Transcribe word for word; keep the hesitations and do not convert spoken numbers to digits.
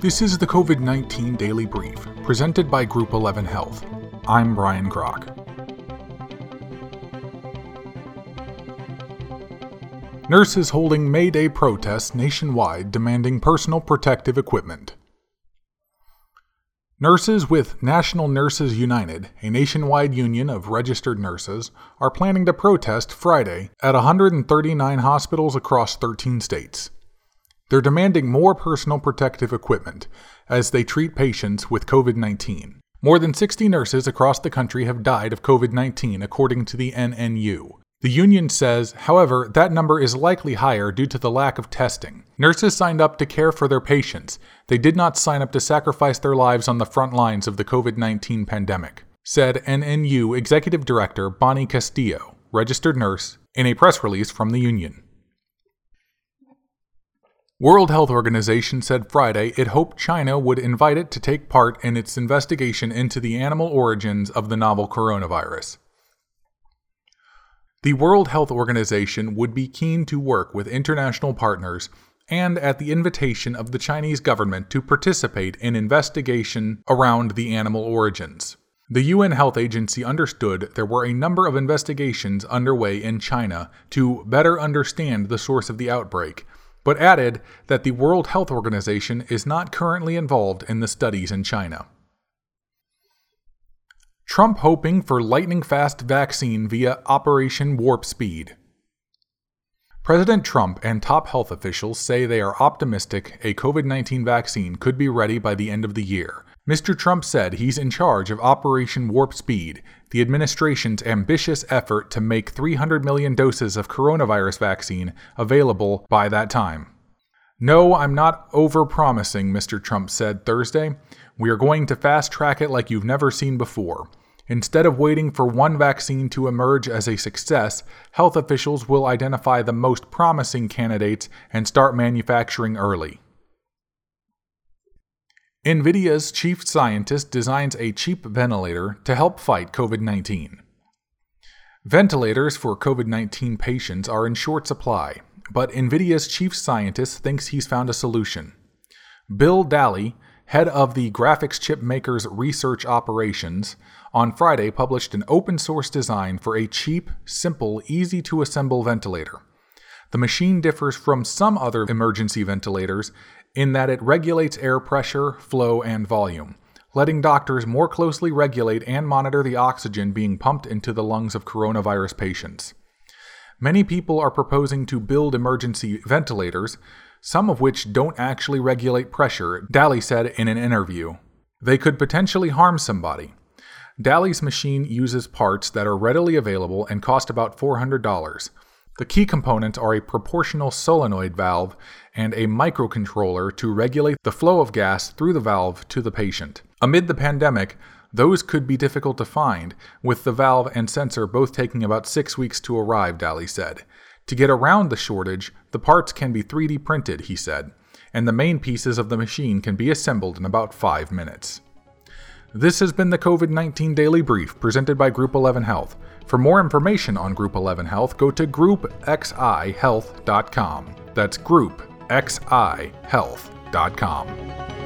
This is the COVID nineteen Daily Brief, presented by Group eleven Health. I'm Brian Grock. Nurses holding May Day protests nationwide demanding personal protective equipment. Nurses with National Nurses United, a nationwide union of registered nurses, are planning to protest Friday at one hundred thirty-nine hospitals across thirteen states. They're demanding more personal protective equipment as they treat patients with COVID nineteen. More than sixty nurses across the country have died of COVID nineteen, according to the N N U. The union says, however, that number is likely higher due to the lack of testing. Nurses signed up to care for their patients. They did not sign up to sacrifice their lives on the front lines of the COVID nineteen pandemic, said N N U Executive Director Bonnie Castillo, registered nurse, in a press release from the union. World Health Organization said Friday it hoped China would invite it to take part in its investigation into the animal origins of the novel coronavirus. The World Health Organization would be keen to work with international partners and at the invitation of the Chinese government to participate in investigation around the animal origins. The U N Health Agency understood there were a number of investigations underway in China to better understand the source of the outbreak, but added that the World Health Organization is not currently involved in the studies in China. Trump hoping for lightning-fast vaccine via Operation Warp Speed. President Trump and top health officials say they are optimistic a COVID nineteen vaccine could be ready by the end of the year. Mister Trump said he's in charge of Operation Warp Speed, the administration's ambitious effort to make three hundred million doses of coronavirus vaccine available by that time. "No, I'm not over-promising," Mister Trump said Thursday. "We are going to fast-track it like you've never seen before. Instead of waiting for one vaccine to emerge as a success, health officials will identify the most promising candidates and start manufacturing early." NVIDIA's chief scientist designs a cheap ventilator to help fight COVID nineteen. Ventilators for COVID nineteen patients are in short supply, but NVIDIA's chief scientist thinks he's found a solution. Bill Dally, head of the graphics chip maker's research operations, on Friday published an open-source design for a cheap, simple, easy-to-assemble ventilator. The machine differs from some other emergency ventilators in that it regulates air pressure, flow, and volume, letting doctors more closely regulate and monitor the oxygen being pumped into the lungs of coronavirus patients. Many people are proposing to build emergency ventilators, some of which don't actually regulate pressure, Dally said in an interview. They could potentially harm somebody. Dally's machine uses parts that are readily available and cost about four hundred dollars. The key components are a proportional solenoid valve and a microcontroller to regulate the flow of gas through the valve to the patient. Amid the pandemic, those could be difficult to find, with the valve and sensor both taking about six weeks to arrive, Dally said. To get around the shortage, the parts can be three D printed, he said, and the main pieces of the machine can be assembled in about five minutes. This has been the COVID nineteen Daily Brief, presented by Group eleven Health. For more information on Group eleven Health, go to group x i health dot com. That's group x i health dot com.